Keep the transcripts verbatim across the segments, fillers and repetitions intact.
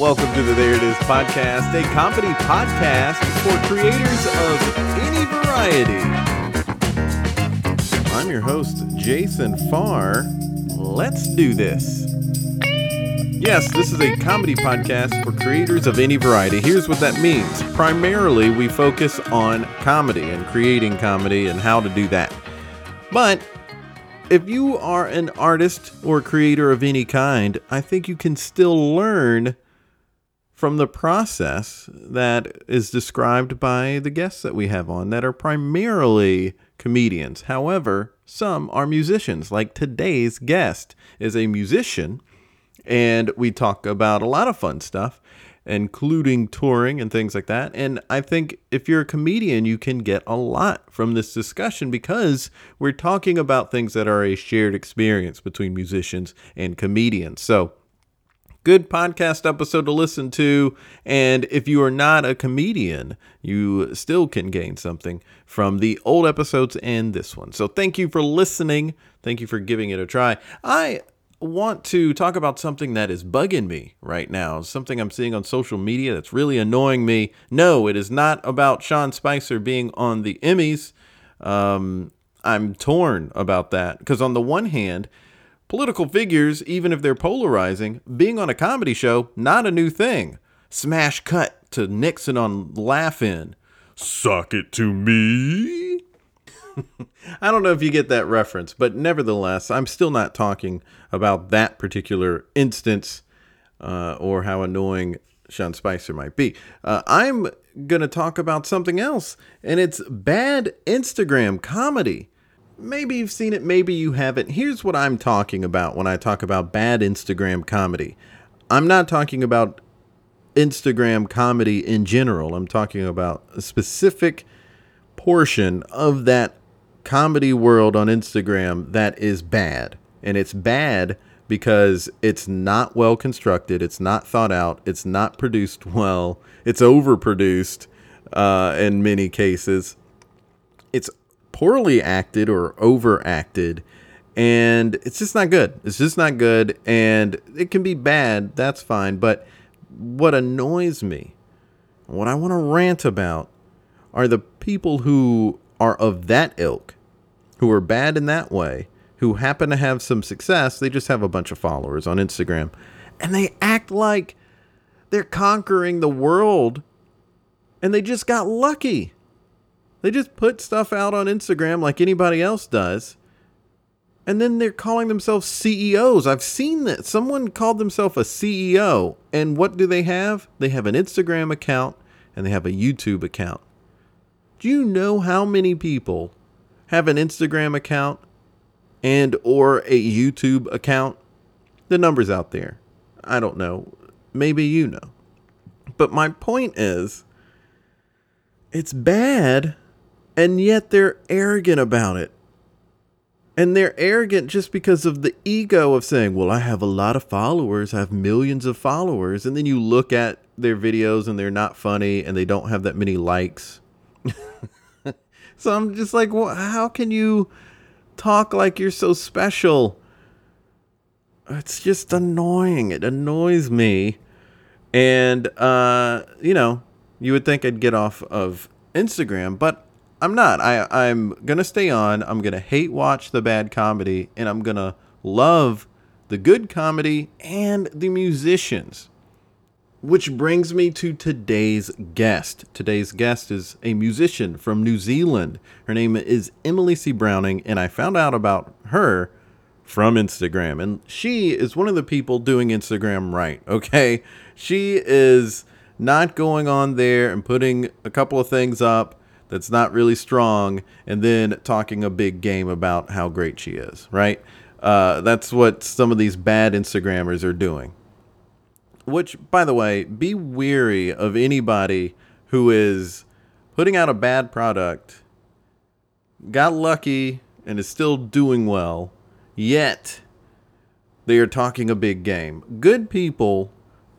Welcome to the There It Is podcast, a comedy podcast for creators of any variety. I'm your host, Jason Farr. Let's do this. Yes, this is a comedy podcast for creators of any variety. Here's what that means. Primarily, we focus on comedy and creating comedy and how to do that. But if you are an artist or creator of any kind, I think you can still learn from the process that is described by the guests that we have on that are primarily comedians. However, some are musicians, like today's guest is a musician, and we talk about a lot of fun stuff, including touring and things like that. And I think if you're a comedian, you can get a lot from this discussion because we're talking about things that are a shared experience between musicians and comedians. So, good podcast episode to listen to, and if you are not a comedian, you still can gain something from the old episodes and this one. So thank you for listening. Thank you for giving it a try. I want to talk about something that is bugging me right now, something I'm seeing on social media that's really annoying me. No, it is not about Sean Spicer being on the Emmys. Um, I'm torn about that because on the one hand, political figures, even if they're polarizing, being on a comedy show, not a new thing. Smash cut to Nixon on Laugh-In. Suck it to me. I don't know if you get that reference, but nevertheless, I'm still not talking about that particular instance uh, or how annoying Sean Spicer might be. Uh, I'm going to talk about something else, and it's bad Instagram comedy. Maybe you've seen it, maybe you haven't. Here's what I'm talking about when I talk about bad Instagram comedy. I'm not talking about Instagram comedy in general. I'm talking about a specific portion of that comedy world on Instagram that is bad. And it's bad because it's not well constructed. It's not thought out. It's not produced well. It's overproduced uh, in many cases. It's poorly acted or overacted, and it's just not good. It's just not good, and it can be bad. That's fine. But what annoys me, what I want to rant about, are the people who are of that ilk, who are bad in that way, who happen to have some success. They just have a bunch of followers on Instagram, and they act like they're conquering the world, and they just got lucky. They just put stuff out on Instagram like anybody else does. And then they're calling themselves C E Os. I've seen that. Someone called themselves a C E O. And what do they have? They have an Instagram account and they have a YouTube account. Do you know how many people have an Instagram account and or a YouTube account? The number's out there. I don't know. Maybe you know. But my point is, it's bad. And yet they're arrogant about it. And they're arrogant just because of the ego of saying, well, I have a lot of followers. I have millions of followers. And then you look at their videos and they're not funny and they don't have that many likes. So I'm just like, well, how can you talk like you're so special? It's just annoying. It annoys me. And, uh, you know, you would think I'd get off of Instagram, but I'm not. I, I'm going to stay on. I'm going to hate watch the bad comedy, and I'm going to love the good comedy and the musicians, which brings me to today's guest. Today's guest is a musician from New Zealand. Her name is Emily C. Browning, and I found out about her from Instagram, and she is one of the people doing Instagram right, okay? She is not going on there and putting a couple of things up that's not really strong, and then talking a big game about how great she is, right? Uh, that's what some of these bad Instagrammers are doing. Which, by the way, be wary of anybody who is putting out a bad product, got lucky, and is still doing well, yet they are talking a big game. Good people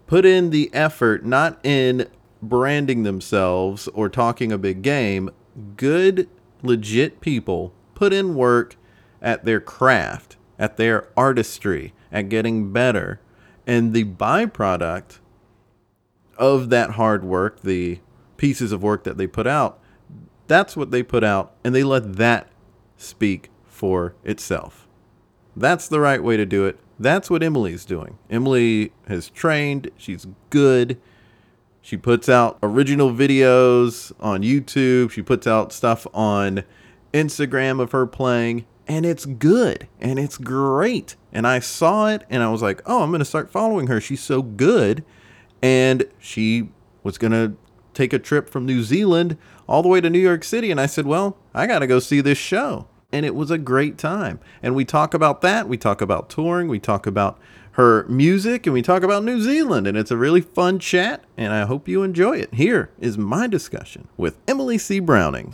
put in the effort, not in branding themselves or talking a big game. Good, legit people put in work at their craft, at their artistry, at getting better. And the byproduct of that hard work, the pieces of work that they put out, that's what they put out, and they let that speak for itself. That's the right way to do it. That's what Emily's doing. Emily has trained. She's good. She puts out original videos on YouTube. She puts out stuff on Instagram of her playing, and it's good, and it's great. And I saw it, and I was like, oh, I'm going to start following her. She's so good. And she was going to take a trip from New Zealand all the way to New York City. And I said, well, I got to go see this show. And it was a great time. And we talk about that. We talk about touring. We talk about her music. And we talk about New Zealand. And it's a really fun chat. And I hope you enjoy it. Here is my discussion with Emily C. Browning.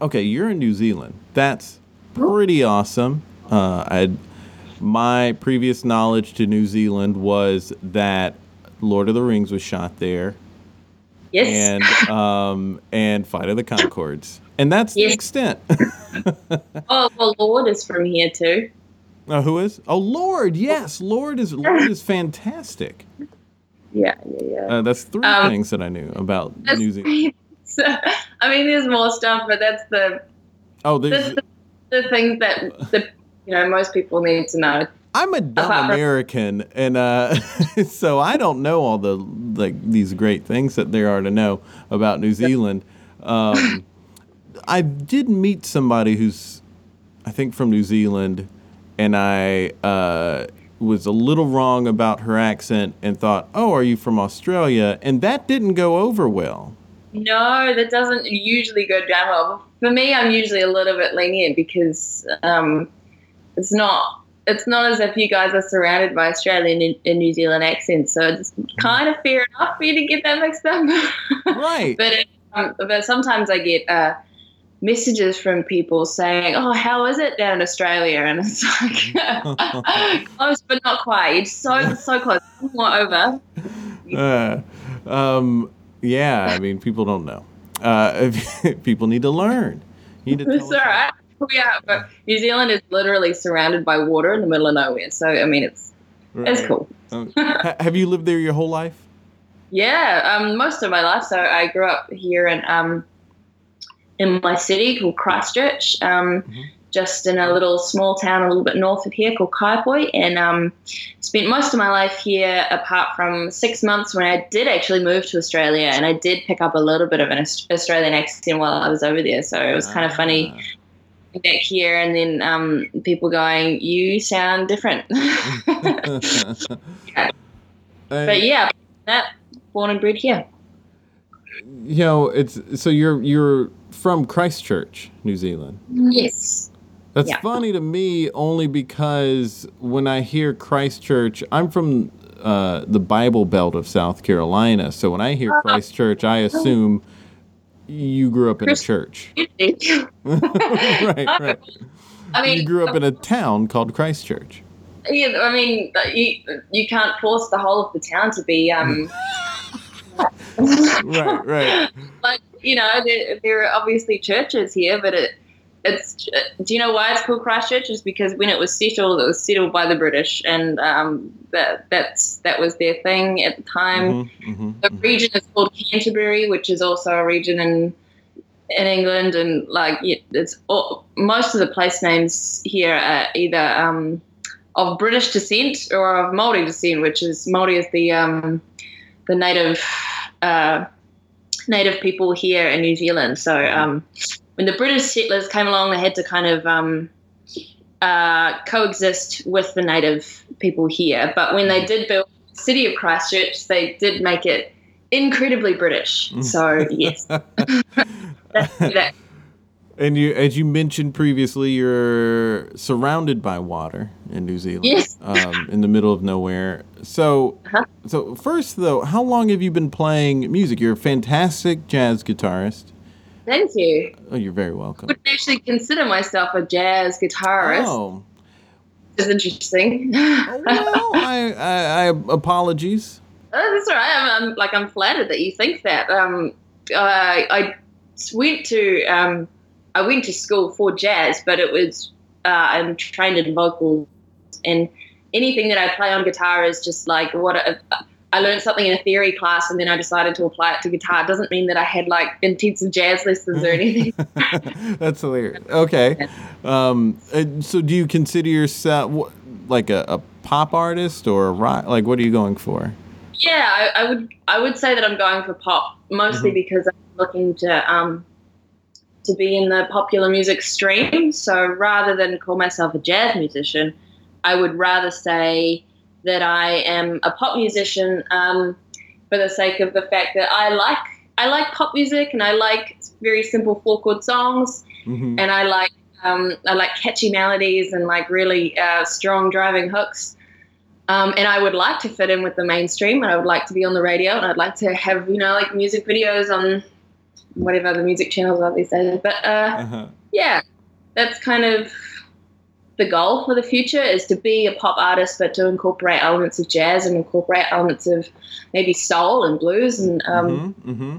Okay, you're in New Zealand. That's pretty awesome. Uh, I, my previous knowledge to New Zealand was that Lord of the Rings was shot there. Yes. And um, and Flight of the Conchords. And that's yes. the extent. Oh, well, Lord is from here too. Oh, who is? Oh, Lord, yes. Lord is Lord is fantastic. Yeah, yeah, yeah. Uh, that's three um, things that I knew about New Zealand. So, I mean, there's more stuff, but that's the oh, there's the, the things that the you know most people need to know. I'm a dumb American, and uh, so I don't know all the like these great things that there are to know about New Zealand. Um, I did meet somebody who's, I think, from New Zealand, and I uh, was a little wrong about her accent and thought, "Oh, are you from Australia?" And that didn't go over well. No, that doesn't usually go down well. For me, I'm usually a little bit lenient because um, it's not. It's not as if you guys are surrounded by Australian and New Zealand accents, so it's kind of fair enough for you to get that mixed up. Right. But it, um, but sometimes I get uh, messages from people saying, oh, how is it down in Australia? And it's like, close but not quite. So, so close. Not over. Uh, um, yeah, I mean, people don't know. Uh, people need to learn. You need to it's all right. Them. Yeah, but New Zealand is literally surrounded by water in the middle of nowhere. So, I mean, it's right. it's cool. Um, have you lived there your whole life? Yeah, um, most of my life. So I grew up here in, um, in my city called Christchurch, um, mm-hmm. just in a little small town a little bit north of here called Kaiapoi, and um, spent most of my life here apart from six months when I did actually move to Australia, and I did pick up a little bit of an Australian accent while I was over there. So it was kind of funny. Uh-huh. Back here, and then um, people going, you sound different. yeah. But yeah, that born and bred here. You know, it's so you're you're from Christchurch, New Zealand. Yes. That's yeah. funny to me, only because when I hear Christchurch, I'm from uh, the Bible Belt of South Carolina, so when I hear Christchurch, I assume. You grew up in a church. right, right. I mean, you grew up in a town called Christchurch. Yeah, I mean, you, you can't force the whole of the town to be. Um, right, right. Like, you know, there, there are obviously churches here, but it, it's. Do you know why it's called Christchurch? It's because when it was settled, it was settled by the British, and um, that that's that was their thing at the time. Mm-hmm, mm-hmm, the mm-hmm. region is called Canterbury, which is also a region in in England, and like it's all, most of the place names here are either um, of British descent or of Māori descent, which is Māori is the um, the native uh, native people here in New Zealand. So. Um, When the British settlers came along, they had to kind of um, uh, coexist with the native people here. But when they did build the city of Christchurch, they did make it incredibly British. So, yes. that, that. And you, as you mentioned previously, you're surrounded by water in New Zealand, yes. um, in the middle of nowhere. So, uh-huh. so first though, how long have you been playing music? You're a fantastic jazz guitarist. Thank you. Oh, you're very welcome. I wouldn't actually consider myself a jazz guitarist. Oh, it's interesting. Oh, well, I, I, I apologies. Oh, that's all right. I'm, I'm like I'm flattered that you think that. Um, I, I went to um. I went to school for jazz, but it was uh, I'm trained in vocals, and anything that I play on guitar is just like what a, I learned something in a theory class, and then I decided to apply it to guitar. It doesn't mean that I had like intensive jazz lessons or anything. That's hilarious. Okay, um, so do you consider yourself like a, a pop artist or a rock? Like, what are you going for? Yeah, I, I would I would say that I'm going for pop mostly mm-hmm. because I'm looking to. Um, to be in the popular music stream. So rather than call myself a jazz musician, I would rather say that I am a pop musician um, for the sake of the fact that I like I like pop music and I like very simple four chord songs mm-hmm. and I like um, I like catchy melodies and like really uh, strong driving hooks. Um, and I would like to fit in with the mainstream, and I would like to be on the radio, and I'd like to have, you know, like music videos on whatever the music channels are these days. But, uh, uh-huh. yeah, that's kind of the goal for the future, is to be a pop artist but to incorporate elements of jazz and incorporate elements of maybe soul and blues and um, mm-hmm, mm-hmm.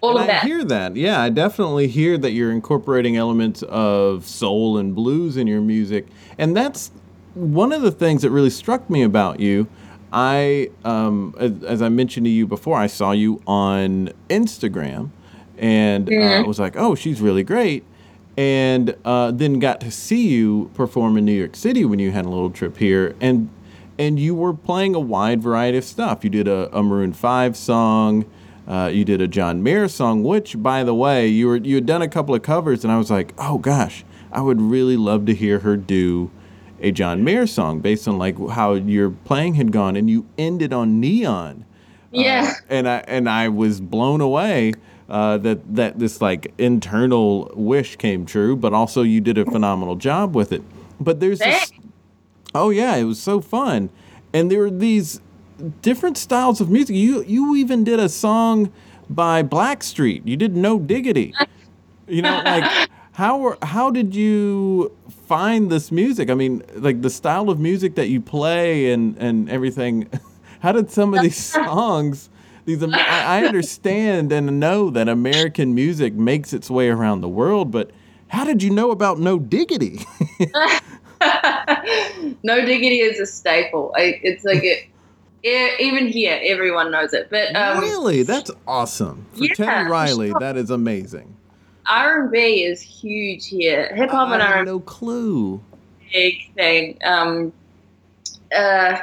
all and of I that. I hear that. Yeah, I definitely hear that you're incorporating elements of soul and blues in your music. And that's one of the things that really struck me about you. I, um, as, as I mentioned to you before, I saw you on Instagram. And I uh, was like, oh, she's really great. And uh, then got to see you perform in New York City when you had a little trip here. And and you were playing a wide variety of stuff. You did a, a Maroon five song. Uh, you did a John Mayer song, which, by the way, you were you had done a couple of covers. And I was like, oh, gosh, I would really love to hear her do a John Mayer song based on like how your playing had gone. And you ended on Neon. Yeah. Uh, and I and I was blown away. Uh, that that this like internal wish came true, but also you did a phenomenal job with it. But there's this, oh yeah, it was so fun, and there were these different styles of music. You you even did a song by Blackstreet. You did No Diggity. You know, like how were, how did you find this music? I mean, like the style of music that you play and and everything. How did some of these songs? These, I understand and know that American music makes its way around the world, but how did you know about No Diggity? No Diggity is a staple. I, it's like it, it, even here, everyone knows it. But um, really, that's awesome. For yeah, Teddy Riley, sure. That is amazing. R and B is huge here. Hip hop and R and B. No clue. Big thing. Um, uh,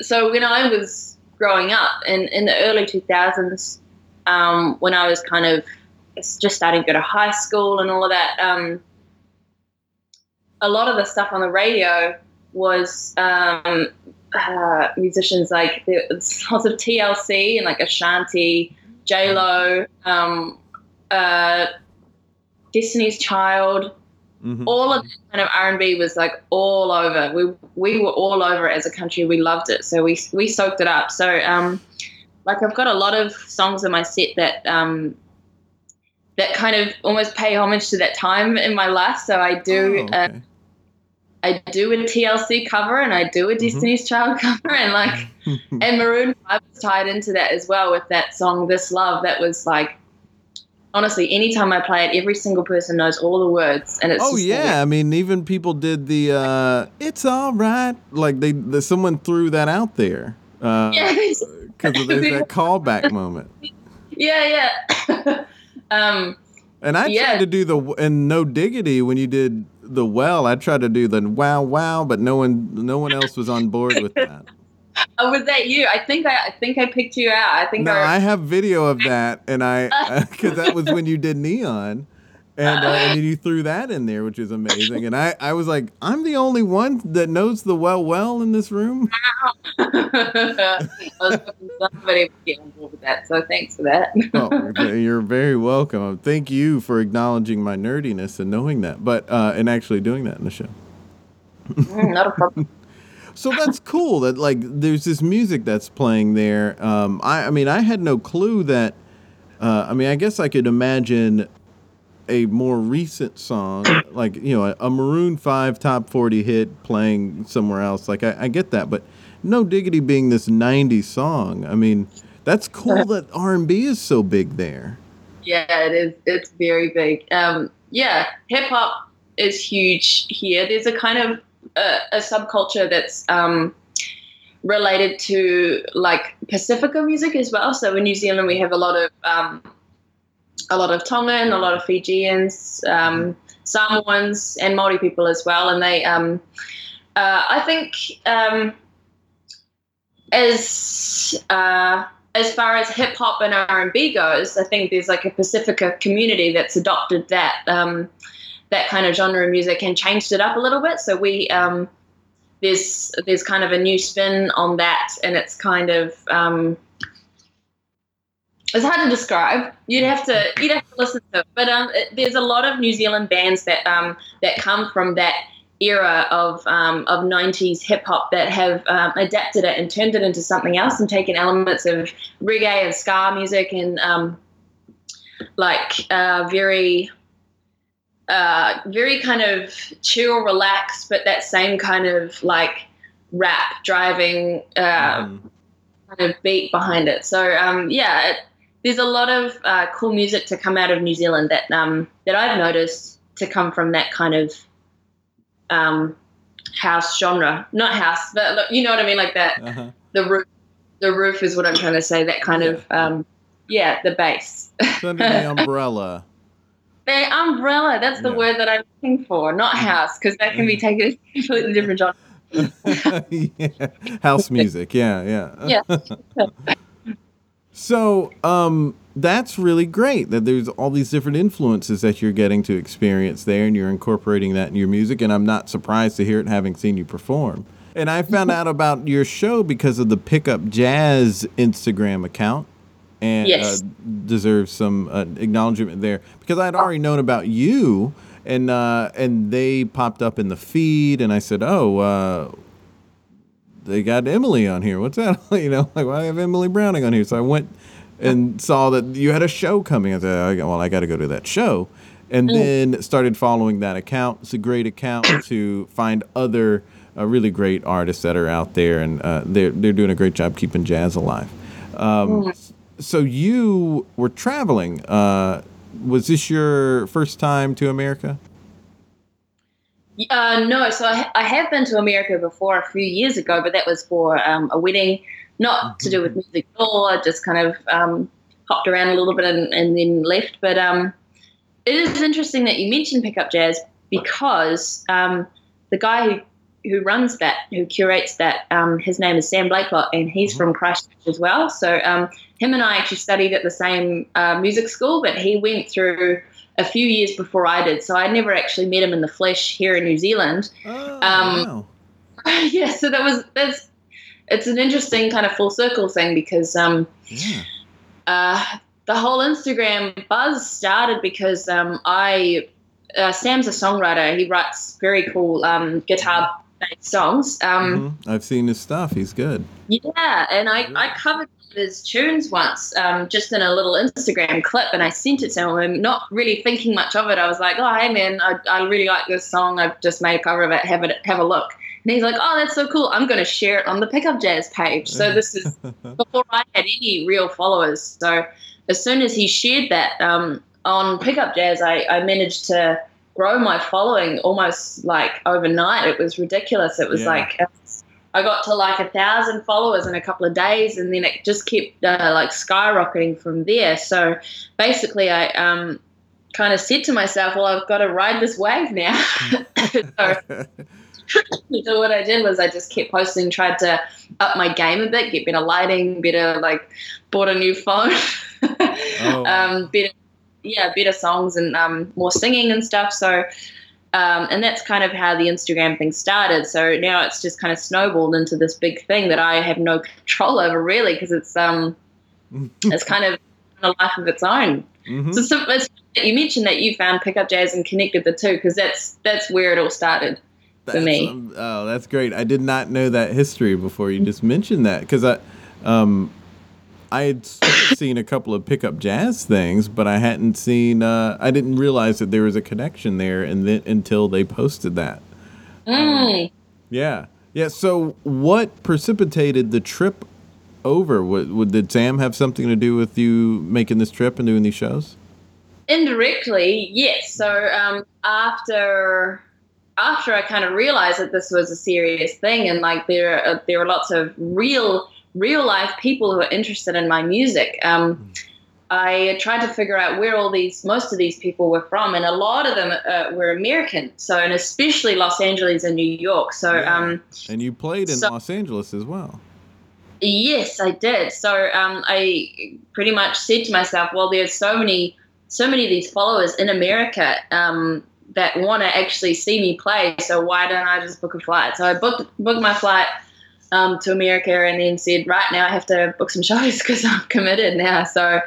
so when I was growing up in, in the early two thousands, um, when I was kind of just starting to go to high school and all of that, um, a lot of the stuff on the radio was um, uh, musicians like there was lots of T L C and like Ashanti, J-Lo, um, uh, Destiny's Child. Mm-hmm. All of that kind of R and B was like all over. We we were all over it as a country. We loved it, so we we soaked it up. So um, like I've got a lot of songs in my set that um, that kind of almost pay homage to that time in my life. So I do oh, okay. a, I do a T L C cover and I do a Destiny's mm-hmm. Child cover, and like and Maroon five was tied into that as well with that song "This Love" that was like. Honestly, anytime I play it, every single person knows all the words, and it's oh just yeah. I mean, even people did the uh, "It's all right," like they, the, someone threw that out there because uh, yes. of there's that callback moment. Yeah, yeah. um, and I yeah. tried to do the and No Diggity when you did the well. I tried to do the wow, wow, but no one, no one else was on board with that. Oh, was that you? I think I, I think I picked you out. I think. No, I, I have video of that, and I because that was when you did Neon, And, uh, and then you threw that in there, which is amazing. And I, I was like, I'm the only one that knows the well well in this room. Wow. I was hoping somebody would get involved with that, so thanks for that. Oh, you're very welcome. Thank you for acknowledging my nerdiness and knowing that, but uh, and actually doing that in the show. Mm, not a problem. So that's cool that, like, there's this music that's playing there. Um, I, I mean, I had no clue that, uh, I mean, I guess I could imagine a more recent song, like, you know, a, a Maroon five top forty hit playing somewhere else. Like, I, I get that, but No Diggity being this nineties song, I mean, that's cool that R and B is so big there. Yeah, it is. It's very big. Um, yeah, hip-hop is huge here. There's a kind of a, a subculture that's um, related to, like, Pacifica music as well. So in New Zealand, we have a lot of... Um, a lot of Tongan, a lot of Fijians, um, Samoans, and Māori people as well. And they, um, uh, I think, um, as uh, as far as hip hop and R and B goes, I think there's like a Pacifica community that's adopted that um, that kind of genre of music and changed it up a little bit. So we um, there's there's kind of a new spin on that, and it's kind of um, it's hard to describe. You'd have to you'd have to listen to it. But um, it, there's a lot of New Zealand bands that um that come from that era of um of nineties hip hop that have um, adapted it and turned it into something else and taken elements of reggae and ska music and um like uh, very uh very kind of chill, relaxed, but that same kind of like rap driving uh, um. kind of beat behind it. So um yeah. It, There's a lot of uh, cool music to come out of New Zealand that um, that I've noticed to come from that kind of um, house genre, not house, but you know what I mean, like that. Uh-huh. The roof, the roof is what I'm trying to say. That kind of um, yeah, the bass. Under the umbrella. The umbrella. That's the yeah. word that I'm looking for, not house, because that can be taken as a completely different genre. yeah. House music. Yeah, yeah. Yeah. So um, that's really great that there's all these different influences that you're getting to experience there, and you're incorporating that in your music. And I'm not surprised to hear it, having seen you perform. And I found out about your show because of the Pickup Jazz Instagram account, and yes. uh, deserves some uh, acknowledgement there, because I'd already known about you, and uh, and they popped up in the feed, and I said, oh. Uh, They got Emily on here. What's that? You know, like, why do I have Emily Browning on here? So I went and saw that you had a show coming. I said, well, I got to go to that show. And then started following that account. It's a great account to find other uh, really great artists that are out there. And uh, they're, they're doing a great job keeping jazz alive. Um, so you were traveling. Uh, was this your first time to America? Uh, no, so I, ha- I have been to America before a few years ago, but that was for um, a wedding, not to do with music at all. I just kind of um, hopped around a little bit and, and then left. But um, it is interesting that you mentioned Pickup Jazz, because um, the guy who, who runs that, who curates that, um, his name is Sam Blakelot, and he's mm-hmm. from Christchurch as well. So um, him and I actually studied at the same uh, music school, but he went through a few years before I did, so I never actually met him in the flesh here in New Zealand. Oh, um, wow. Yeah, so that was that's it's an interesting kind of full circle thing, because um, yeah. uh, the whole Instagram buzz started because um, I uh, Sam's a songwriter. He writes very cool um, guitar-based songs. Um, mm-hmm. I've seen his stuff. He's good. Yeah, and I, yeah. I covered his tunes once, um, just in a little Instagram clip, and I sent it to him, not really thinking much of it. I was like, oh, hey man, I, I really like this song, I've just made a cover of it, have it, have a look. And he's like, oh, that's so cool, I'm going to share it on the Pickup Jazz page. So this is before I had any real followers. So as soon as he shared that um, on Pickup Jazz, I, I managed to grow my following almost like overnight. It was ridiculous. It was yeah. like – I got to like a thousand followers in a couple of days, and then it just kept uh, like skyrocketing from there. So basically I um, kind of said to myself, well, I've got to ride this wave now. so, so what I did was I just kept posting, tried to up my game a bit, get better lighting, better like bought a new phone, oh. um, better yeah, better songs and um, more singing and stuff. So, um, and that's kind of how the Instagram thing started. So now it's just kind of snowballed into this big thing that I have no control over really, because it's um, it's kind of a life of its own. Mm-hmm. So it's, you mentioned that you found Pickup Jazz and connected the two, because that's that's where it all started. That's, for me. Um, oh, that's great. I did not know that history before you just mentioned that, because I, um, I had seen a couple of Pickup Jazz things, but I hadn't seen, uh, I didn't realize that there was a connection there, and then until they posted that. Mm. Um, yeah. Yeah. So what precipitated the trip over? What, what, did Sam have something to do with you making this trip and doing these shows? Indirectly, yes. So um, after... After I kind of realized that this was a serious thing, and like there are, there are lots of real real life people who are interested in my music, um, I tried to figure out where all these most of these people were from, and a lot of them uh, were American. So, and especially Los Angeles and New York. So, yeah. um, and you played in so, Los Angeles as well. Yes, I did. So um, I pretty much said to myself, well, there's so many so many of these followers in America. Um, that want to actually see me play, so why don't I just book a flight? So I booked booked my flight um, to America, and then said, right, now I have to book some shows because I'm committed now. So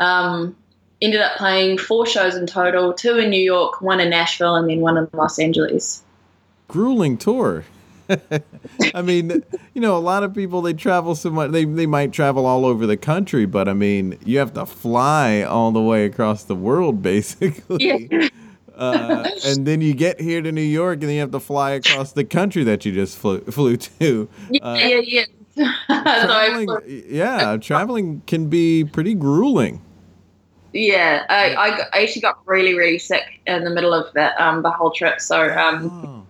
um, ended up playing four shows in total, two in New York, one in Nashville, and then one in Los Angeles. Grueling tour. I mean, you know, a lot of people, they travel so much, they, they might travel all over the country, but I mean, you have to fly all the way across the world, basically. Yeah. Uh, and then you get here to New York, and then you have to fly across the country that you just flew, flew to. Uh, yeah, yeah, yeah. traveling, yeah, traveling can be pretty grueling. Yeah, I, I actually got really, really sick in the middle of the, um, the whole trip. So um, oh.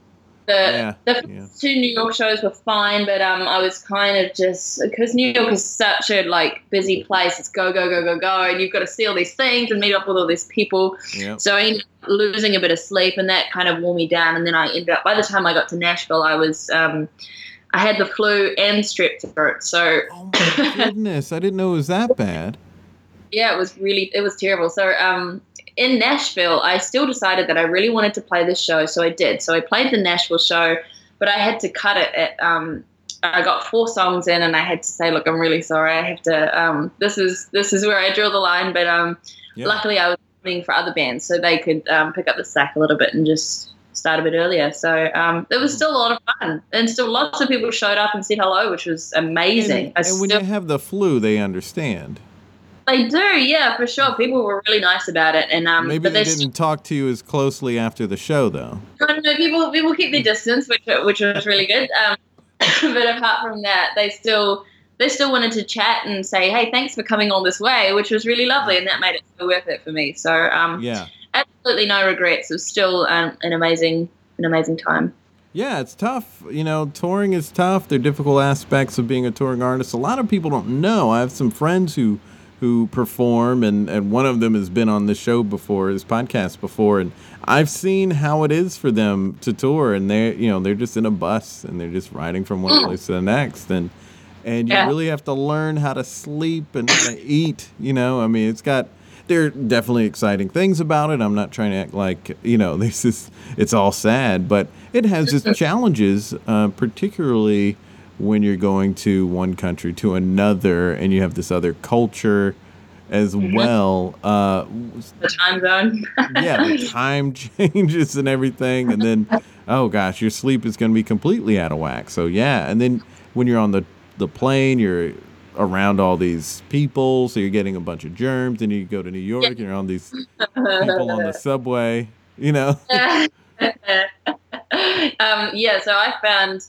the, yeah, the first yeah. two New York shows were fine, but um, I was kind of just, because New York is such a like busy place. It's go, go, go, go, go, and you've got to see all these things and meet up with all these people. Yep. So I ended up losing a bit of sleep, and that kind of wore me down, and then I ended up, by the time I got to Nashville, I was um I had the flu and strep throat. So oh my goodness, I didn't know it was that bad. Yeah, it was really it was terrible. So um in Nashville, I still decided that I really wanted to play this show, so I did. So I played the Nashville show, but I had to cut it at um I got four songs in, and I had to say, look, I'm really sorry, I have to um this is this is where I drew the line, but um yeah. luckily I was for other bands, so they could um, pick up the slack a little bit and just start a bit earlier. So um, it was still a lot of fun, and still lots of people showed up and said hello, which was amazing. And, and still, when you have the flu, they understand. They do, yeah, for sure. People were really nice about it, and um, maybe but they, they didn't st- talk to you as closely after the show, though. I don't know. People people keep their distance, which which was really good. Um, but apart from that, they still. They still wanted to chat and say, hey, thanks for coming all this way, which was really lovely, and that made it so worth it for me. So um, yeah. absolutely no regrets. It was still um, an amazing an amazing time. Yeah, it's tough. You know, touring is tough. There are difficult aspects of being a touring artist. A lot of people don't know. I have some friends who who perform, and, and one of them has been on this show before, this podcast before, and I've seen how it is for them to tour, and they're, you know, they're just in a bus, and they're just riding from one mm. place to the next, and And you yeah. really have to learn how to sleep and how to eat, you know. I mean, it's got, there are definitely exciting things about it. I'm not trying to act like, you know, this is, it's all sad. But it has its challenges, uh, particularly when you're going to one country to another and you have this other culture as mm-hmm. well. Uh, the time zone. yeah, the time changes and everything. And then, oh, gosh, your sleep is going to be completely out of whack. So, yeah. And then when you're on the the plane, you're around all these people, so you're getting a bunch of germs, and you go to New York yeah. and you're on these people on the subway, you know. um yeah so I found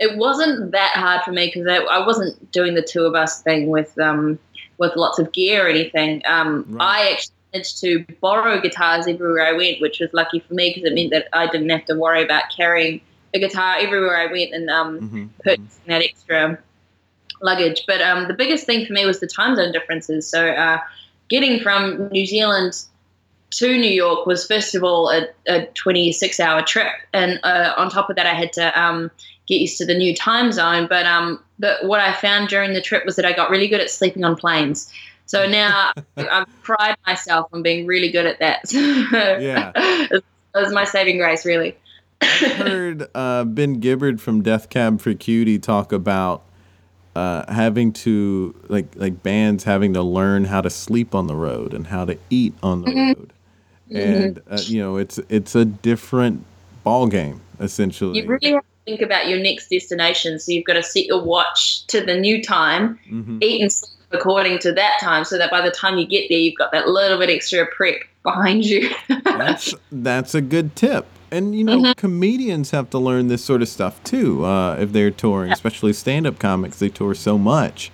it wasn't that hard for me, because I, I wasn't doing the tour bus thing with um with lots of gear or anything. um right. I actually managed to borrow guitars everywhere I went, which was lucky for me, because it meant that I didn't have to worry about carrying a guitar everywhere I went and um mm-hmm. purchasing that extra luggage. But um, the biggest thing for me was the time zone differences. So uh, getting from New Zealand to New York was, first of all, a, a twenty-six hour trip, and uh, on top of that I had to um, get used to the new time zone. But um, but what I found during the trip was that I got really good at sleeping on planes. So now I've pride myself on being really good at that. So yeah. That was my saving grace, really. I've heard uh, Ben Gibbard from Death Cab for Cutie talk about uh, having to, like, like bands having to learn how to sleep on the road and how to eat on the mm-hmm. road. And, uh, you know, it's it's a different ball game, essentially. You really have to think about your next destination. So you've got to set your watch to the new time, mm-hmm. eat and sleep according to that time, so that by the time you get there, you've got that little bit extra prep behind you. that's, that's a good tip. And, you know, mm-hmm. comedians have to learn this sort of stuff, too, uh, if they're touring, yeah. especially stand-up comics. They tour so much.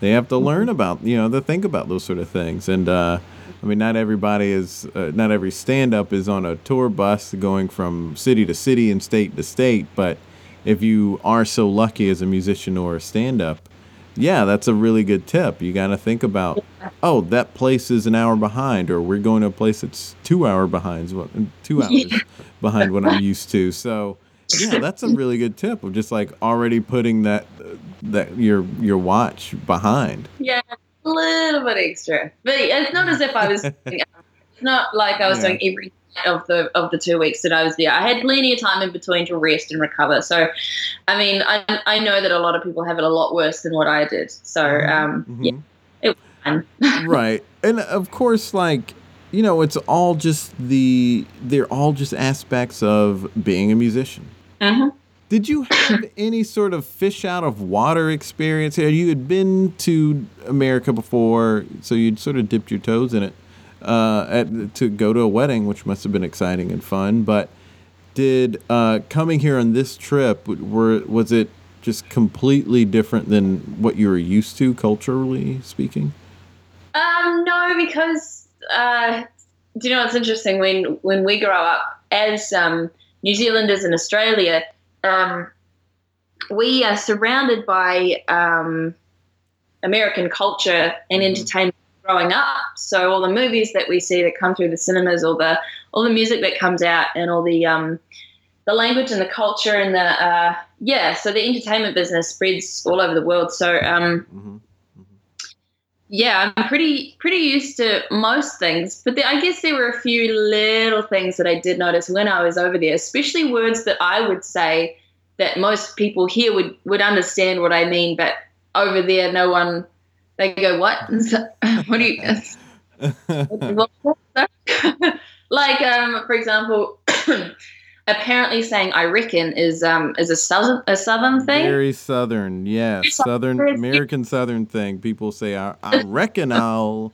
They have to mm-hmm. learn about, you know, to think about those sort of things. And, uh, I mean, not everybody is, uh, not every stand-up is on a tour bus going from city to city and state to state. But if you are so lucky as a musician or a stand-up, yeah, that's a really good tip. You got to think about, oh, that place is an hour behind, or we're going to a place that's two hour behind, well, two hours yeah. behind what I'm used to. So, yeah, that's a really good tip of just like already putting that that your your watch behind. Yeah, a little bit extra, but it's not as if I was. Doing, it's not like I was yeah. doing every night of the of the two weeks that I was there. I had plenty of time in between to rest and recover. So, I mean, I I know that a lot of people have it a lot worse than what I did. So, um, mm-hmm. yeah, it was fun. Right. And, of course, like, you know, it's all just the, they're all just aspects of being a musician. Uh-huh. Did you have any sort of fish out of water experience here? You had been to America before, so you'd sort of dipped your toes in it uh, at, to go to a wedding, which must have been exciting and fun, but Did uh, coming here on this trip, were was it just completely different than what you were used to, culturally speaking? Um, no, because uh, do you know what's interesting? When when we grow up as um, New Zealanders in Australia, um, we are surrounded by um, American culture and entertainment growing up. So all the movies that we see that come through the cinemas, all the all the music that comes out, and all the um, the language and the culture and the uh, yeah, so the entertainment business spreads all over the world. So um, mm-hmm. Mm-hmm. yeah, I'm pretty pretty used to most things, but the, I guess there were a few little things that I did notice when I was over there, especially words that I would say that most people here would would understand what I mean, but over there, no one they go what what do you what, what, what? Like, um, for example, apparently saying "I reckon" is um, is a southern a southern thing. Very southern, yeah, southern American southern thing. People say, "I, I reckon I'll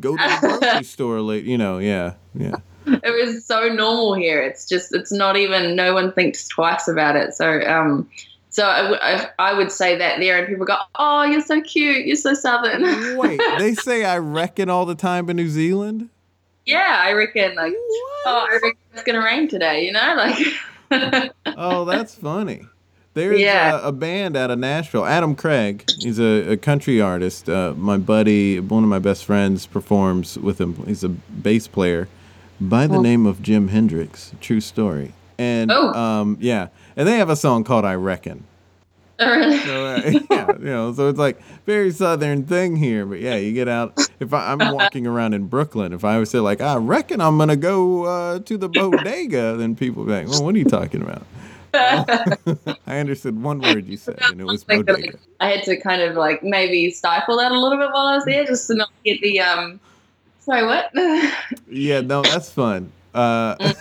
go to the grocery store later." You know, yeah, yeah. It was so normal here. It's just, it's not even. No one thinks twice about it. So, um, so I, I, I would say that there, and people go, "Oh, you're so cute. You're so southern." Wait, they say "I reckon" all the time in New Zealand? Yeah, I reckon, like, what? oh, I reckon it's going to rain today, you know? like. Oh, that's funny. There's yeah. a, a band out of Nashville, Adam Craig. He's a, a country artist. Uh, my buddy, one of my best friends, performs with him. He's a bass player by the oh. name of Jim Hendrix. True story. And, oh. um, yeah, and they have a song called I Reckon. Oh, really? So, uh, yeah, you know, so it's like very southern thing here, but yeah, you get out. If I, I'm walking around in Brooklyn, if I would say like, I reckon I'm gonna go uh, to the bodega, then people would be like, well, what are you talking about? I understood one word you said, and it was bodega. That, like, I had to kind of like maybe stifle that a little bit while I was there, just to not get the um. Sorry, what? Yeah, no, that's fun. Uh,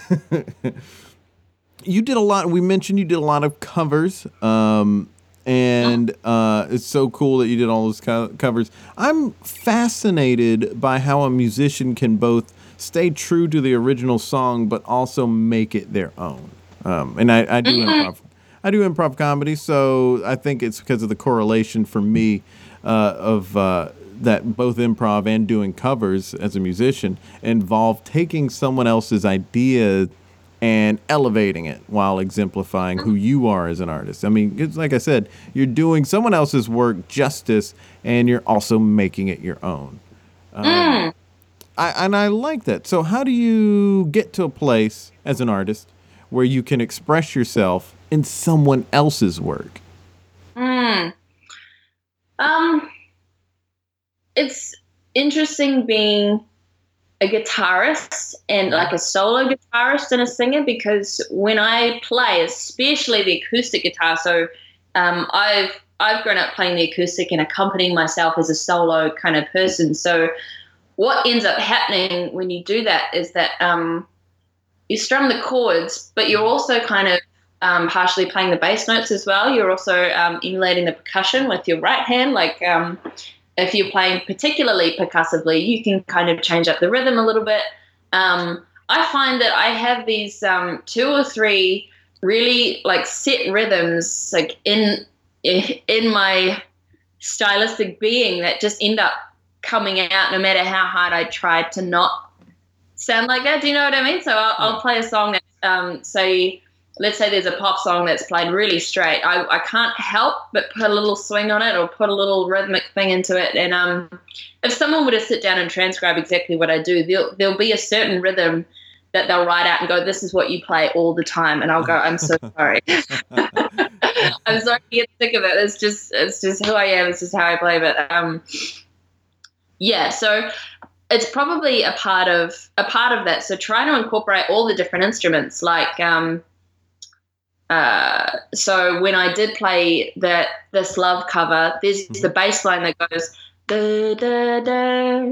you did a lot. We mentioned you did a lot of covers. Um. And uh, it's so cool that you did all those co- covers. I'm fascinated by how a musician can both stay true to the original song, but also make it their own. Um, and I, I do improv. I do improv comedy, so I think it's because of the correlation for me uh, of uh, that both improv and doing covers as a musician involve taking someone else's idea and elevating it while exemplifying who you are as an artist. I mean, it's like I said, you're doing someone else's work justice, and you're also making it your own. Um, mm. I, and I like that. So how do you get to a place as an artist where you can express yourself in someone else's work? Mm. Um, it's interesting being a guitarist and like a solo guitarist and a singer, because when I play, especially the acoustic guitar, so um, I've I've grown up playing the acoustic and accompanying myself as a solo kind of person. So what ends up happening when you do that is that um, you strum the chords, but you're also kind of um, partially playing the bass notes as well. You're also um, emulating the percussion with your right hand. Like um, if you're playing particularly percussively, you can kind of change up the rhythm a little bit. Um, I find that I have these um, two or three really like set rhythms like in in my stylistic being that just end up coming out no matter how hard I try to not sound like that. Do you know what I mean? So I'll, I'll play a song that, um, say, let's say there's a pop song that's played really straight. I, I can't help but put a little swing on it or put a little rhythmic thing into it. And um, if someone were to sit down and transcribe exactly what I do, there'll, there'll be a certain rhythm that they'll write out and go, this is what you play all the time. And I'll go, I'm so sorry. I'm sorry to get sick of it. It's just it's just who I am. It's just how I play. But um, yeah, so it's probably a part of a part of that. So try to incorporate all the different instruments. Like um, uh, so when I did play that This Love cover, there's mm-hmm. the bass line that goes da da da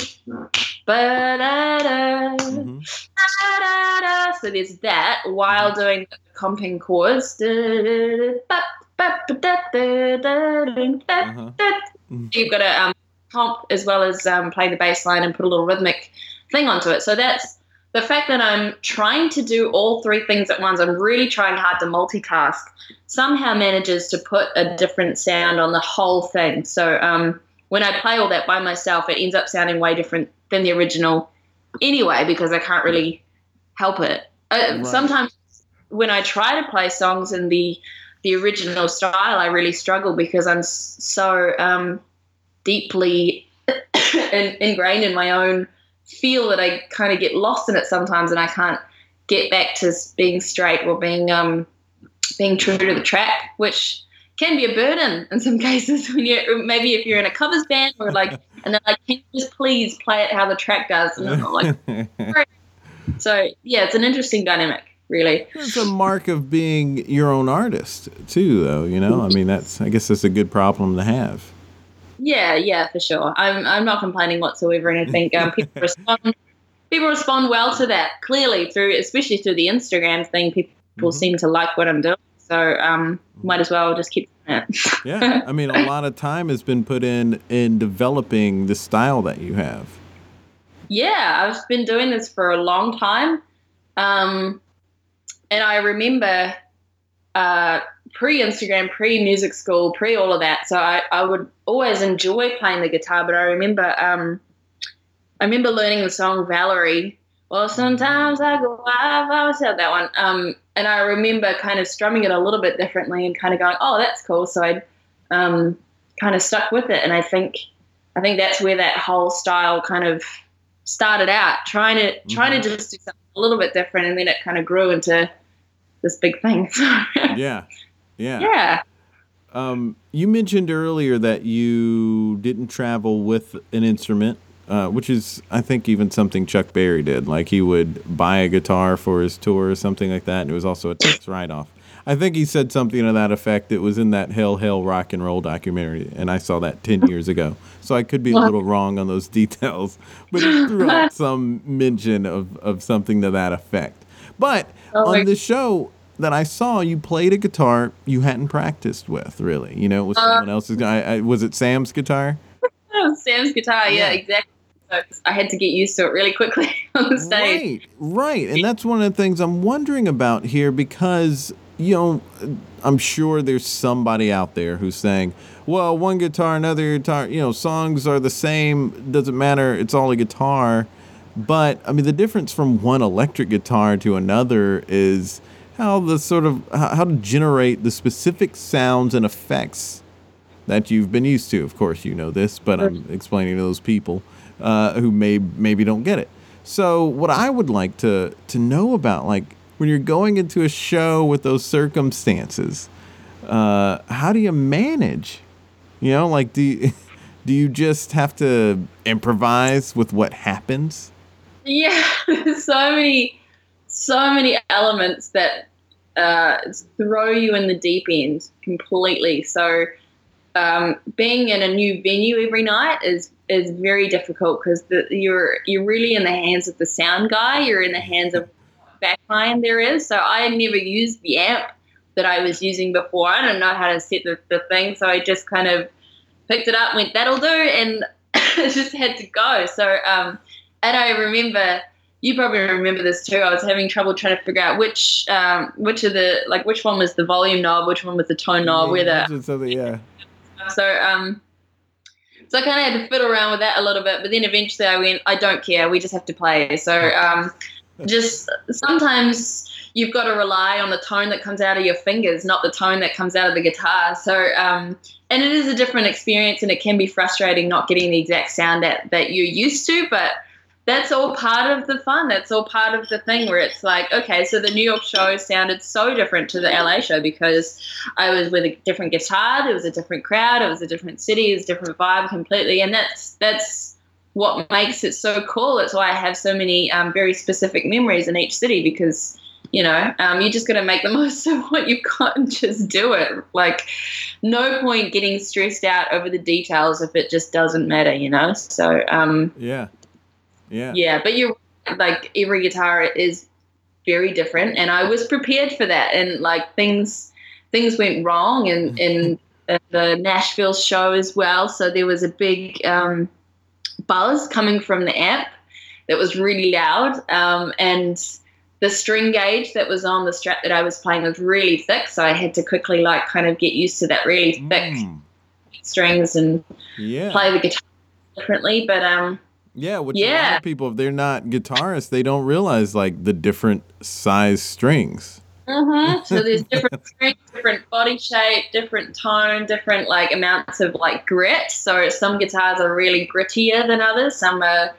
ba da da da da. So there's that while mm-hmm. doing the comping chords. Da, da, da, ba, Mm-hmm. You've got to um, comp as well as um, play the bass line and put a little rhythmic thing onto it. So that's the fact that I'm trying to do all three things at once. I'm really trying hard to multitask. Somehow manages to put a different sound on the whole thing. So um, when I play all that by myself, it ends up sounding way different than the original anyway, because I can't really help it. I, right. Sometimes when I try to play songs in the the original style, I really struggle because I'm so um, deeply in, ingrained in my own feel that I kind of get lost in it sometimes, and I can't get back to being straight or being um, being true to the track, which can be a burden in some cases. When you maybe if you're in a covers band or like, and they're like, can you just please play it how the track does? And I'm like, great. So yeah, it's an interesting dynamic. Really, it's a mark of being your own artist too, though. You know, I mean, that's I guess that's a good problem to have. Yeah, yeah, for sure. I'm I'm not complaining whatsoever, and I think um, people respond people respond well to that. Clearly, through especially through the Instagram thing, people mm-hmm. seem to like what I'm doing. So um, might as well just keep doing it. Yeah, I mean, a lot of time has been put in in developing the style that you have. Yeah, I've been doing this for a long time. Um, And I remember uh, pre-Instagram, pre-music school, pre-all of that, so I, I would always enjoy playing the guitar, but I remember um, I remember learning the song Valerie, well, sometimes I go, I've always heard that one, um, and I remember kind of strumming it a little bit differently and kind of going, oh, that's cool, so I um, kind of stuck with it, and I think I think that's where that whole style kind of started out, trying to mm-hmm. trying to just do something a little bit different, and then it kind of grew into this big thing. yeah, yeah, yeah. Um, you mentioned earlier that you didn't travel with an instrument, uh, which is, I think, even something Chuck Berry did. Like he would buy a guitar for his tour or something like that, and it was also a tax write-off. I think he said something to that effect. It was in that Hail, Hail, Rock and Roll documentary, and I saw that ten years ago. So I could be a little wrong on those details, but it threw out some mention of, of something to that effect. But oh, on the show that I saw, you played a guitar you hadn't practiced with, really. You know, it was uh, someone else's. I, I, was it Sam's guitar? Sam's guitar, yeah, yeah, exactly. I had to get used to it really quickly on the stage. Right, right. And that's one of the things I'm wondering about here because... You know, I'm sure there's somebody out there who's saying, well, one guitar, another guitar, you know, songs are the same. Doesn't matter. It's all a guitar. But, I mean, the difference from one electric guitar to another is how the sort of how to generate the specific sounds and effects that you've been used to. Of course, you know this, but I'm explaining to those people uh, who may maybe don't get it. So what I would like to to know about, like, when you're going into a show with those circumstances, uh, how do you manage? You know, like, do you, do you just have to improvise with what happens? Yeah, there's so many, so many elements that uh, throw you in the deep end completely. So um, being in a new venue every night is is very difficult because you're you're really in the hands of the sound guy. You're in the hands of what backline there is. So I had never used the amp that I was using before. I didn't know how to set the, the thing, so I just kind of picked it up, went, that'll do, and just had to go. So um, and I remember, you probably remember this too, I was having trouble trying to figure out which um, which of the like which one was the volume knob, which one was the tone knob, yeah, whether so yeah. So um, so I kind of had to fiddle around with that a little bit, but then eventually I went, I don't care, we just have to play. So um, just sometimes you've got to rely on the tone that comes out of your fingers, not the tone that comes out of the guitar. So, um, and it is a different experience, and it can be frustrating not getting the exact sound that, that you're used to, but that's all part of the fun. That's all part of the thing where it's like, okay, so the New York show sounded so different to the L A show because I was with a different guitar, there was a different crowd, it was a different city, it was a different vibe completely, and that's that's what makes it so cool. That's why I have so many um, very specific memories in each city because – You know, um, you're just going to make the most of what you've got and just do it. Like, no point getting stressed out over the details if it just doesn't matter, you know? So, um, yeah. Yeah. Yeah, but you're like, every guitar is very different, and I was prepared for that. And, like, things things went wrong in, in the Nashville show as well. So there was a big um, buzz coming from the amp that was really loud, um, and – the string gauge that was on the strap that I was playing was really thick, so I had to quickly, like, kind of get used to that really thick mm. strings and yeah. play the guitar differently. But um, yeah, which yeah. a lot of people, if they're not guitarists, they don't realize, like, the different size strings. Mm-hmm. So there's different strings, different body shape, different tone, different, like, amounts of, like, grit. So some guitars are really grittier than others. Some are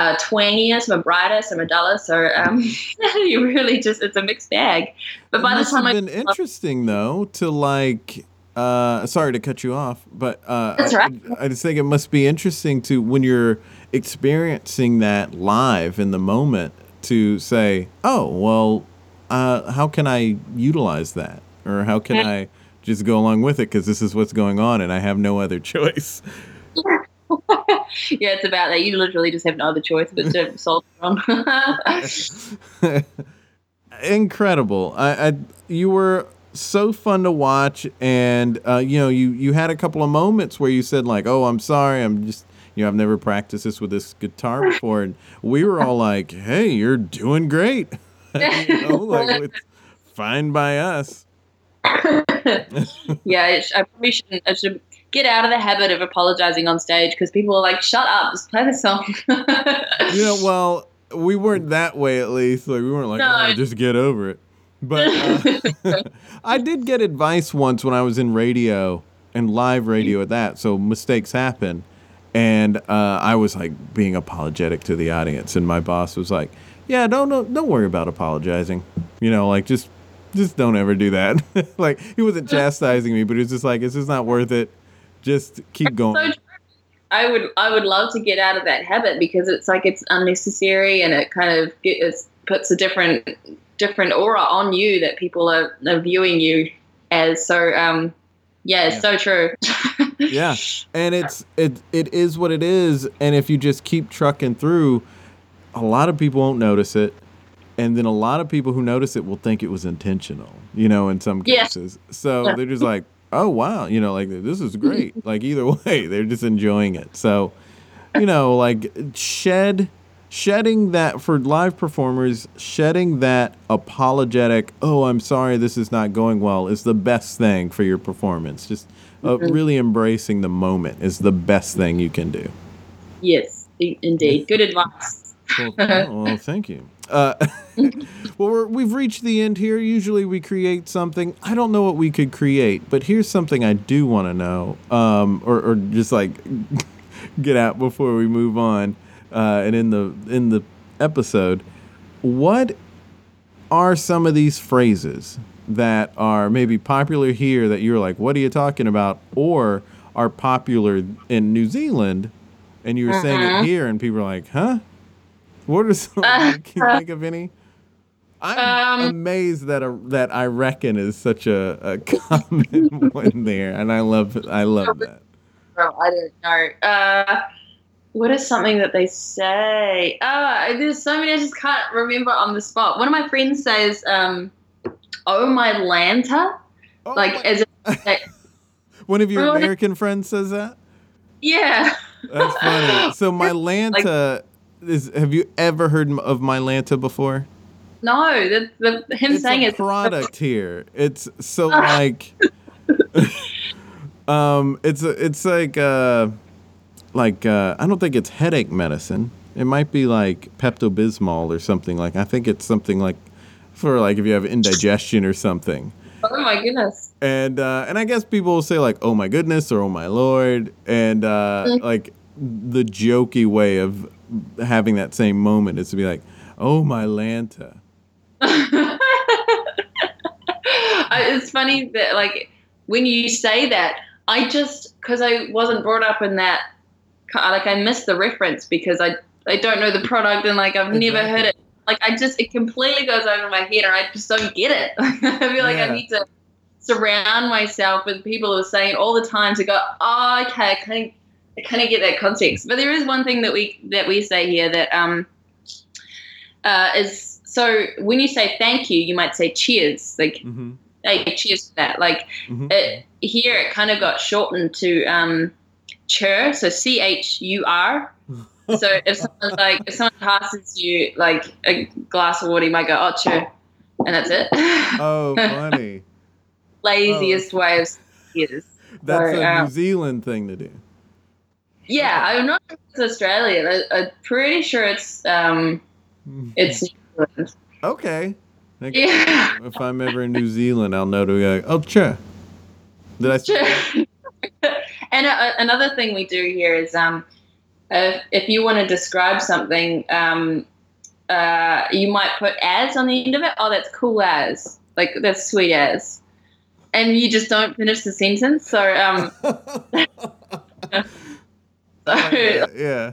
Uh, twangier, some are brighter, some are duller. So um, you really just—it's a mixed bag. But by it must the time have been I- interesting though to like. Uh, sorry to cut you off, but uh, that's right. I, I just think it must be interesting to when you're experiencing that live in the moment to say, "Oh, well, uh, how can I utilize that, or how can yeah. I just go along with it because this is what's going on and I have no other choice." Yeah. Yeah, it's about that. You literally just have no other choice but to solve it. Incredible. I, I, you were so fun to watch, and uh, you know, you, you had a couple of moments where you said like, "Oh, I'm sorry, I'm just, you know, I've never practiced this with this guitar before," and we were all like, "Hey, you're doing great," you know, like it's fine by us. Yeah, I probably shouldn't. I should. Get out of the habit of apologizing on stage because people are like, "Shut up, just play the song." You know, well, we weren't that way at least. Like we weren't like, no. "Oh, just get over it." But uh, I did get advice once when I was in radio and live radio at that, so mistakes happen. And uh, I was like being apologetic to the audience, and my boss was like, "Yeah, don't don't, don't worry about apologizing. You know, like just just don't ever do that." Like he wasn't chastising me, but he was just like, "It's just not worth it. Just keep going." So I would I would love to get out of that habit because it's like it's unnecessary and it kind of get, it puts a different different aura on you that people are, are viewing you as. So um, yeah, it's yeah. so true. Yeah, and it's it it is what it is. And if you just keep trucking through, a lot of people won't notice it, and then a lot of people who notice it will think it was intentional. You know, in some cases, yeah. So they're just like, "Oh, wow, you know, like, this is great." Like, either way, they're just enjoying it. So, you know, like, shed, shedding that, for live performers, shedding that apologetic, "Oh, I'm sorry, this is not going well," is the best thing for your performance. Just uh, mm-hmm. really embracing the moment is the best thing you can do. Yes, indeed. Good advice. Well, oh, well, thank you. Uh, well, we're, we've reached the end here. Usually we create something. I don't know what we could create, but here's something I do want to know, um, or, or just like get out before we move on uh, and in the in the episode. What are some of these phrases that are maybe popular here that you're like, "What are you talking about?" Or are popular in New Zealand, and you were mm-hmm. saying it here, and people are like, huh? What are some, uh, can you think of any? I'm um, amazed that a, that I reckon is such a, a common one there, and I love I love that. I don't know. Uh, what is something that they say? Oh, there's so many I just can't remember on the spot. One of my friends says, um, "Oh my Lanta," oh, like my- as if they- one of your oh, American friends says that. Yeah, that's funny. So Mylanta like, is. Have you ever heard of Mylanta before? No, the, the him it's saying a it's product here. It's so like, um, it's a, it's like uh, like uh, I don't think it's headache medicine. It might be like Pepto-Bismol or something. Like I think it's something like for like if you have indigestion or something. Oh my goodness. And uh, and I guess people will say like, oh my goodness or oh my lord, and uh, mm-hmm. like the jokey way of having that same moment is to be like, oh my Lanta. It's funny that, like, when you say that, I just, because I wasn't brought up in that, like, I missed the reference because I, I don't know the product and, like, I've exactly. never heard it. Like, I just, it completely goes over my head and I just don't get it. I feel like yeah. I need to surround myself with people who are saying it all the time to go, oh, okay, I kind of, I kind of get that context. But there is one thing that we, that we say here that, um, Uh, is so when you say thank you, you might say cheers, like mm-hmm. hey, cheers for that. Like mm-hmm. it, here, it kind of got shortened to um, chur, so C H U R. So if someone's like if someone passes you like a glass of water, you might go oh chur, and that's it. Oh, funny! Laziest oh. way of cheers. That's so, a um, New Zealand thing to do. Yeah, I'm not sure it's Australian. I, I'm pretty sure it's. Um, It's New Zealand. Okay. Yeah. If I'm ever in New Zealand, I'll know to go, oh, sure. Did I say that? And uh, another thing we do here is um, uh, if you want to describe something, um, uh, you might put as on the end of it. Oh, that's cool as. Like, that's sweet as. And you just don't finish the sentence. So, um, so like yeah.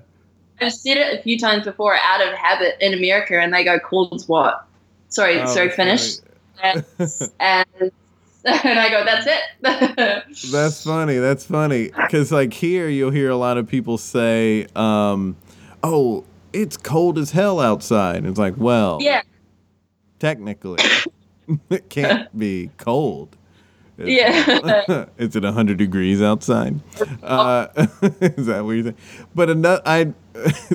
I've said it a few times before out of habit in America, and they go, called what? Sorry, oh, sorry, finished. And, and, and I go, that's it. That's funny. That's funny. Because, like, here you'll hear a lot of people say, um, oh, it's cold as hell outside. And it's like, well, yeah. technically, it can't be cold. It's, yeah, it's at one hundred degrees outside. Uh, is that what you're saying? But another, I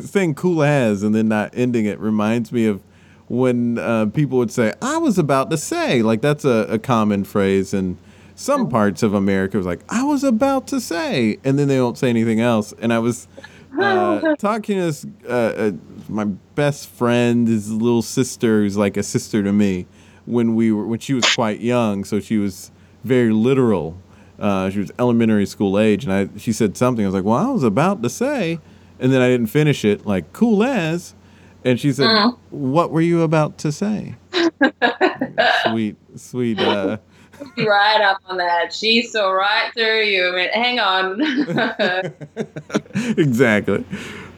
saying cool as and then not ending it reminds me of when uh, people would say, I was about to say, like that's a, a common phrase in some parts of America. It was like, I was about to say, and then they don't say anything else. And I was uh, talking to this, uh, uh, my best friend, his little sister, who's like a sister to me when we were, when she was quite young. So she was very literal. Uh, she was elementary school age, and I she said something. I was like, well, I was about to say, and then I didn't finish it, like, cool as. And she said, uh. what were you about to say? sweet, sweet. Uh... Right up on that. She saw right through you. I mean, hang on. Exactly.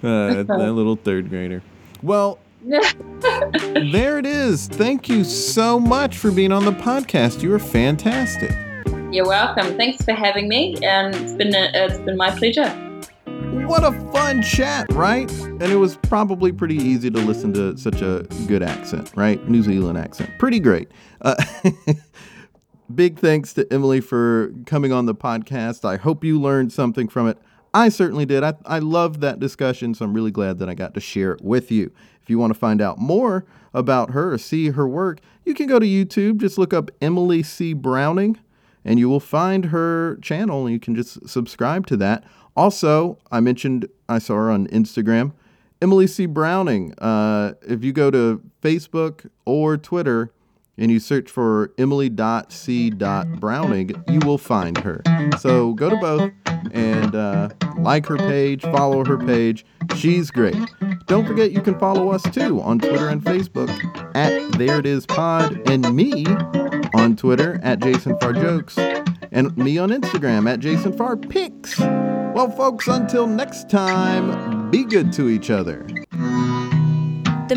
Uh, that little third grader. Well, there it is. Thank you so much for being on the podcast. You were fantastic. You're welcome. Thanks for having me, and it's been a, it's been my pleasure. What a fun chat, right? And it was probably pretty easy to listen to such a good accent, right? New Zealand accent, pretty great. Uh, big thanks to Emily for coming on the podcast. I hope you learned something from it. I certainly did. I, I loved that discussion, so I'm really glad that I got to share it with you. If you want to find out more about her or see her work, you can go to YouTube. Just look up Emily C. Browning, and you will find her channel, and you can just subscribe to that. Also, I mentioned I saw her on Instagram, Emily C. Browning. Uh, if you go to Facebook or Twitter and you search for emily dot c dot browning, you will find her. So go to both and uh, like her page, follow her page. She's great. Don't forget you can follow us too on Twitter and Facebook at There It Is Pod, and me on Twitter at Jason Farjokes. and me on Instagram at Jason Farr Picks. Well, folks, until next time, be good to each other. The